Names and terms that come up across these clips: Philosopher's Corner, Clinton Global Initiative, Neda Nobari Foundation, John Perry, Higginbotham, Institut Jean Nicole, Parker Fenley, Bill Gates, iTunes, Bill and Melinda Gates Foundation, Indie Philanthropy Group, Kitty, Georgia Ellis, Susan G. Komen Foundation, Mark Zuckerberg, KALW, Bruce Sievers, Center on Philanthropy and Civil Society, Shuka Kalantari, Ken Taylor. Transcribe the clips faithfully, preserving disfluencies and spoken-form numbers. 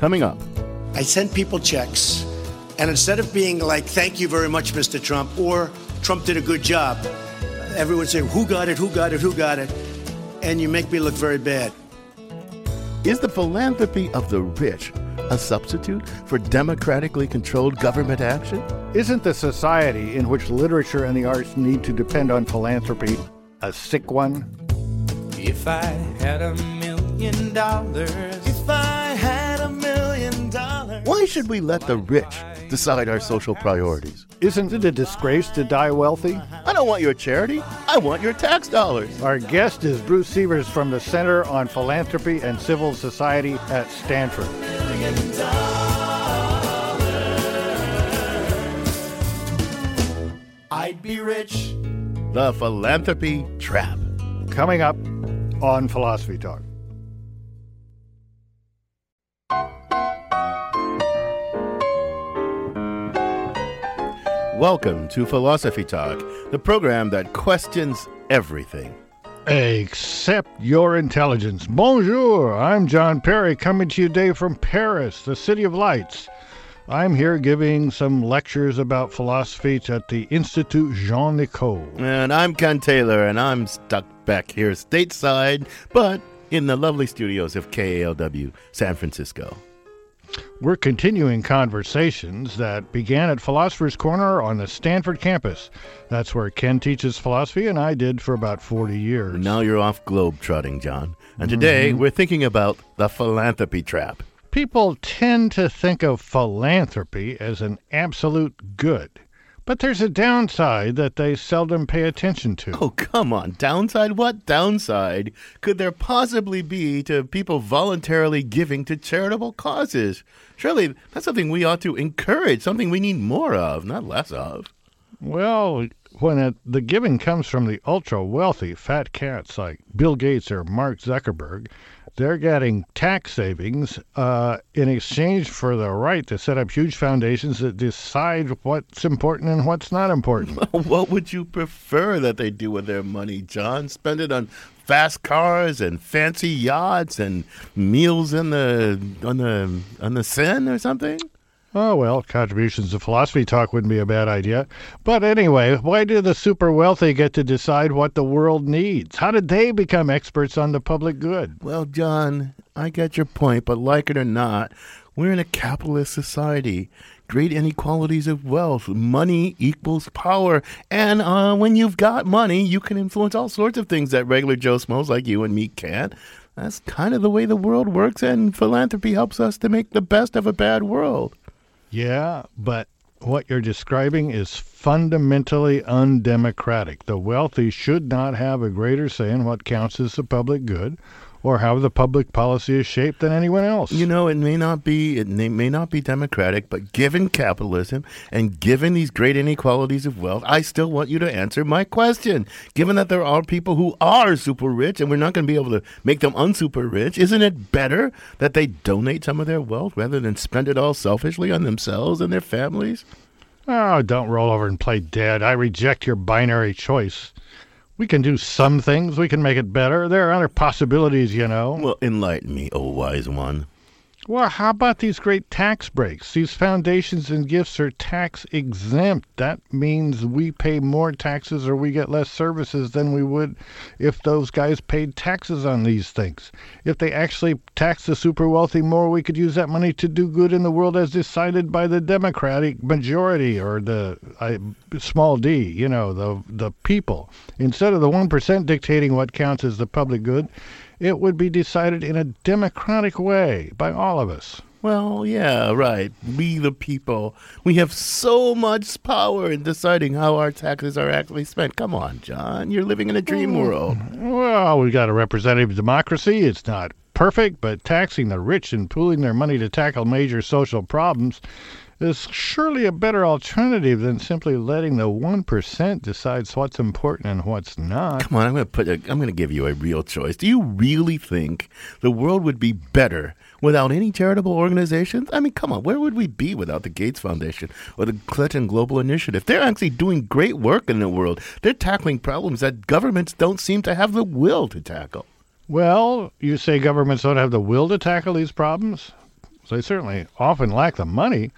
coming up. I send people checks, and instead of being like, thank you very much, Mister Trump, or Trump did a good job, everyone's saying, who got it, who got it, who got it, and you make me look very bad. Is the philanthropy of the rich a substitute for democratically controlled government action? Isn't the society in which literature and the arts need to depend on philanthropy a sick one? If I had a million dollars, if I had a million dollars. Why should we let the rich decide our social priorities? Isn't it a disgrace to die wealthy? I don't want your charity. I want your tax dollars. Our guest is Bruce Sievers from the Center on Philanthropy and Civil Society at Stanford. I'd be rich. The philanthropy trap. Coming up on Philosophy Talk. Welcome to Philosophy Talk, the program that questions everything. Except your intelligence. Bonjour, I'm John Perry, coming to you today from Paris, the City of Lights. I'm here giving some lectures about philosophy at the Institut Jean Nicole. And I'm Ken Taylor, and I'm stuck back here stateside, but in the lovely studios of K A L W, San Francisco. We're continuing conversations that began at Philosopher's Corner on the Stanford campus. That's where Ken teaches philosophy, and I did for about forty years. Now you're off globe-trotting, John. And today, mm-hmm. we're thinking about the philanthropy trap. People tend to think of philanthropy as an absolute good, but there's a downside that they seldom pay attention to. Oh, come on. Downside? What downside could there possibly be to people voluntarily giving to charitable causes? Surely that's something we ought to encourage, something we need more of, not less of. Well, when it, the giving comes from the ultra-wealthy fat cats like Bill Gates or Mark Zuckerberg, they're getting tax savings uh, in exchange for the right to set up huge foundations that decide what's important and what's not important. What would you prefer that they do with their money, John? Spend it on fast cars and fancy yachts and meals in the on the on the Seine or something? Oh, well, contributions to Philosophy Talk wouldn't be a bad idea. But anyway, why do the super wealthy get to decide what the world needs? How did they become experts on the public good? Well, John, I get your point, but like it or not, we're in a capitalist society. Great inequalities of wealth. Money equals power. And uh, when you've got money, you can influence all sorts of things that regular Joe Smos like you and me can't. That's kind of the way the world works, and philanthropy helps us to make the best of a bad world. Yeah, but what you're describing is fundamentally undemocratic. The wealthy should not have a greater say in what counts as the public good or how the public policy is shaped than anyone else. You know, it may not be it may not be democratic, but given capitalism and given these great inequalities of wealth, I still want you to answer my question. Given that there are people who are super rich and we're not going to be able to make them unsuper rich, isn't it better that they donate some of their wealth rather than spend it all selfishly on themselves and their families? Oh, don't roll over and play dead. I reject your binary choice. We can do some things. We can make it better. There are other possibilities, you know. Well, enlighten me, oh wise one. Well, how about these great tax breaks? These foundations and gifts are tax exempt. That means we pay more taxes or we get less services than we would if those guys paid taxes on these things. If they actually tax the super wealthy more, we could use that money to do good in the world as decided by the Democratic majority or the I, small d, you know, the the people. Instead of the one percent dictating what counts as the public good, it would be decided in a democratic way by all of us. Well, yeah, right. We the people. We have so much power in deciding how our taxes are actually spent. Come on, John. You're living in a dream world. Well, we've got a representative democracy. It's not perfect, but taxing the rich and pooling their money to tackle major social problems is surely a better alternative than simply letting the one percent decide what's important and what's not. Come on, I'm going to put a, I'm going to give you a real choice. Do you really think the world would be better without any charitable organizations? I mean, come on, where would we be without the Gates Foundation or the Clinton Global Initiative? They're actually doing great work in the world. They're tackling problems that governments don't seem to have the will to tackle. Well, you say governments don't have the will to tackle these problems? So they certainly often lack the money,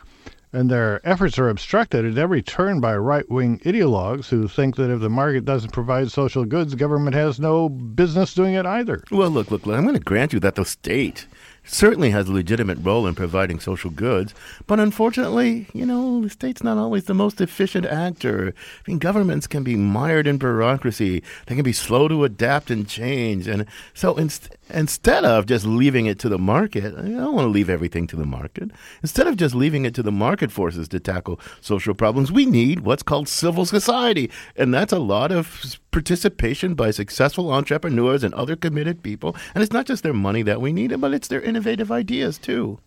and their efforts are obstructed at every turn by right-wing ideologues who think that if the market doesn't provide social goods, government has no business doing it either. Well, look, look, look, I'm going to grant you that the state certainly has a legitimate role in providing social goods, but unfortunately, you know, the state's not always the most efficient actor. I mean, governments can be mired in bureaucracy. They can be slow to adapt and change. And so inst- instead of just leaving it to the market, I don't want to leave everything to the market. Instead of just leaving it to the market forces to tackle social problems, we need what's called civil society. And that's a lot of participation by successful entrepreneurs and other committed people. And it's not just their money that we need, but it's their innovative ideas, too.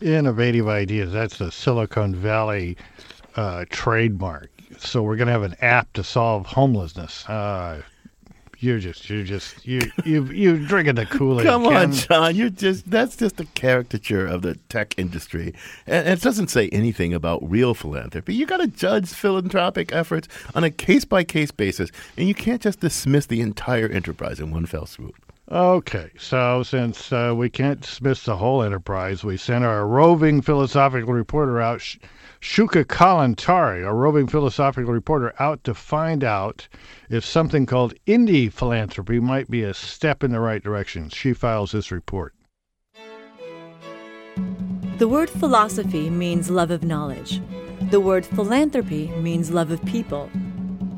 Innovative ideas. That's the Silicon Valley uh, trademark. So we're going to have an app to solve homelessness. Uh, you're just, you're just, you you you're drinking the Kool-Aid. Come on, John. You're just, that's just a caricature of the tech industry. And it doesn't say anything about real philanthropy. You got to judge philanthropic efforts on a case-by-case basis. And you can't just dismiss the entire enterprise in one fell swoop. Okay, so since uh, we can't dismiss the whole enterprise, we sent our roving philosophical reporter out, Sh- Shuka Kalantari, our roving philosophical reporter, out to find out if something called indie philanthropy might be a step in the right direction. She files this report. The word philosophy means love of knowledge. The word philanthropy means love of people.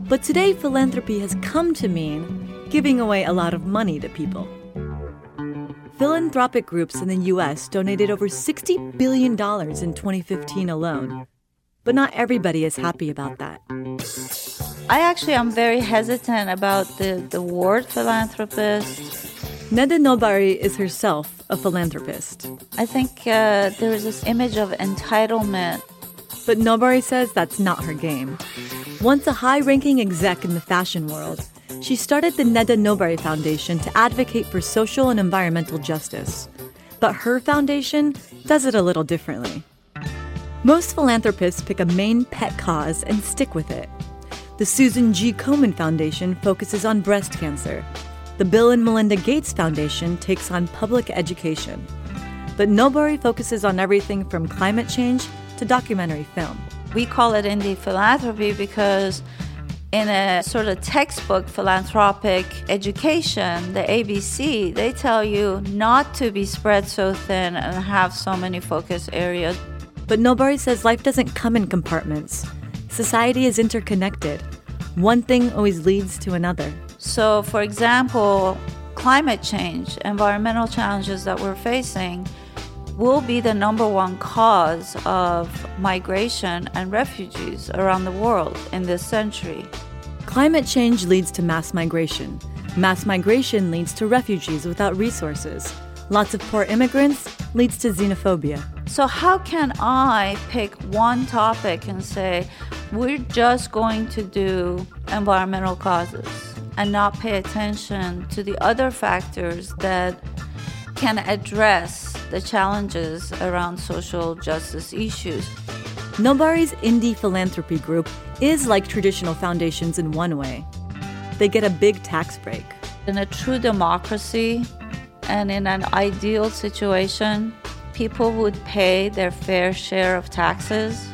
But today, philanthropy has come to mean giving away a lot of money to people. Philanthropic groups in the U S donated over sixty billion dollars in twenty fifteen alone. But not everybody is happy about that. I actually am very hesitant about the, the word philanthropist. Neda Nobari is herself a philanthropist. I think uh, there is this image of entitlement. But Nobari says that's not her game. Once a high-ranking exec in the fashion world, she started the Neda Nobari Foundation to advocate for social and environmental justice. But her foundation does it a little differently. Most philanthropists pick a main pet cause and stick with it. The Susan G. Komen Foundation focuses on breast cancer. The Bill and Melinda Gates Foundation takes on public education. But Nobari focuses on everything from climate change to documentary film. We call it indie philanthropy because in a sort of textbook philanthropic education, the A B C, they tell you not to be spread so thin and have so many focus areas. But Nobari says life doesn't come in compartments. Society is interconnected. One thing always leads to another. So, for example, climate change, environmental challenges that we're facing will be the number one cause of migration and refugees around the world in this century. Climate change leads to mass migration. Mass migration leads to refugees without resources. Lots of poor immigrants leads to xenophobia. So how can I pick one topic and say, we're just going to do environmental causes and not pay attention to the other factors that can address the challenges around social justice issues? Nobari's Indie Philanthropy Group is like traditional foundations in one way. They get a big tax break. In a true democracy and in an ideal situation, people would pay their fair share of taxes,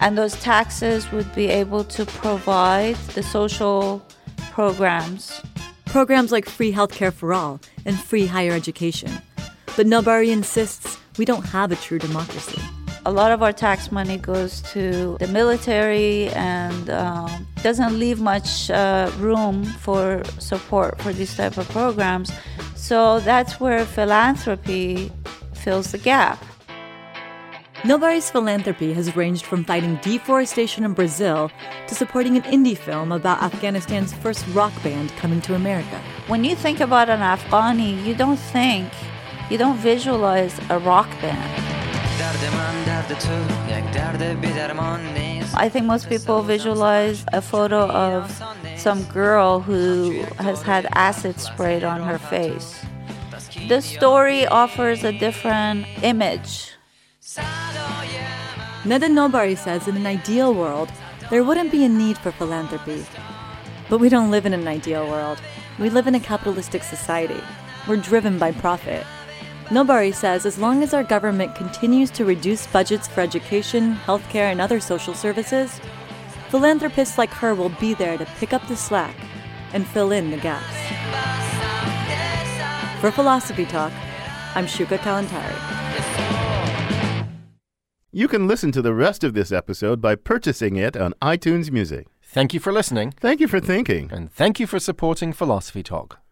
and those taxes would be able to provide the social programs. Programs like free healthcare for all and free higher education. But Nobari insists we don't have a true democracy. A lot of our tax money goes to the military and uh, doesn't leave much uh, room for support for these type of programs. So that's where philanthropy fills the gap. Nobari's philanthropy has ranged from fighting deforestation in Brazil to supporting an indie film about Afghanistan's first rock band coming to America. When you think about an Afghani, you don't think, you don't visualize a rock band. I think most people visualize a photo of some girl who has had acid sprayed on her face. The story offers a different image. Neda Nobari says in an ideal world, there wouldn't be a need for philanthropy. But we don't live in an ideal world. We live in a capitalistic society. We're driven by profit. Nobari says as long as our government continues to reduce budgets for education, healthcare, and other social services, philanthropists like her will be there to pick up the slack and fill in the gaps. For Philosophy Talk, I'm Shuka Kalantari. You can listen to the rest of this episode by purchasing it on iTunes Music. Thank you for listening. Thank you for thinking. And thank you for supporting Philosophy Talk.